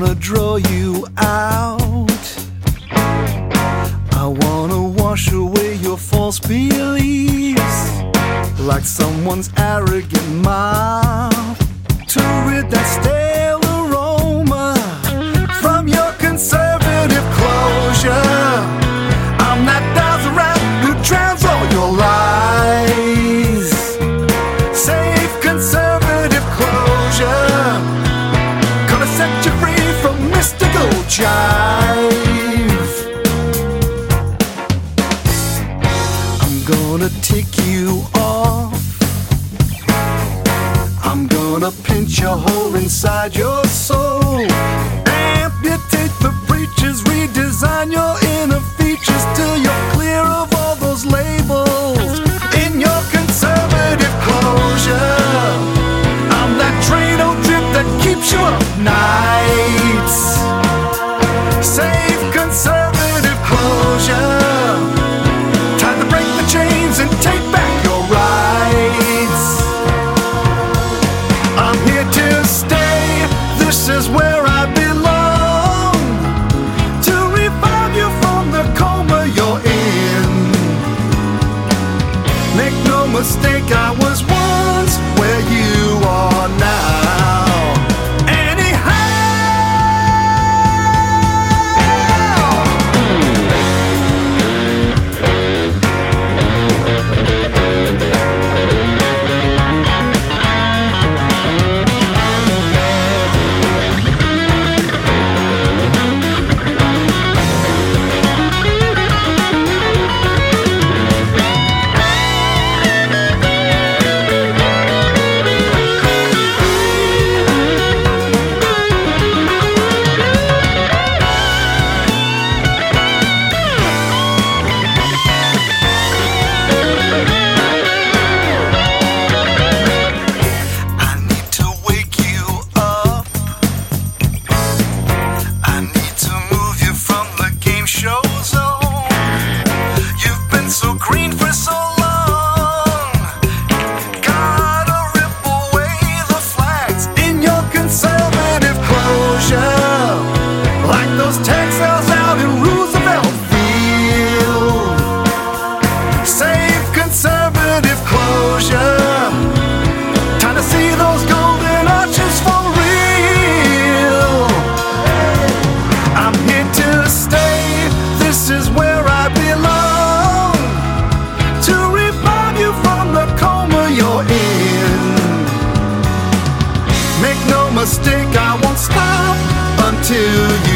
wanna draw you out. I wanna wash away your false beliefs, like someone's arrogant mouth, to rid that stale aroma from your conservative closure. I'm that Dazzlerat who drowns all your lies. Safe conservative closure, gonna set you free from mystical jive. I'm gonna tick you off, I'm gonna pinch a hole inside your soul, amputate the breaches, redesign your inner features till you're clear of all those labels. In your conservative closure, I'm that Drano drip that keeps you up nights. Save conservative closure, time to break the chains and take back your rights. I'm here to stay, this is where I belong, to revive you from the coma you're in. Make no mistake, I was once where you are now. Make no mistake, I won't stop until you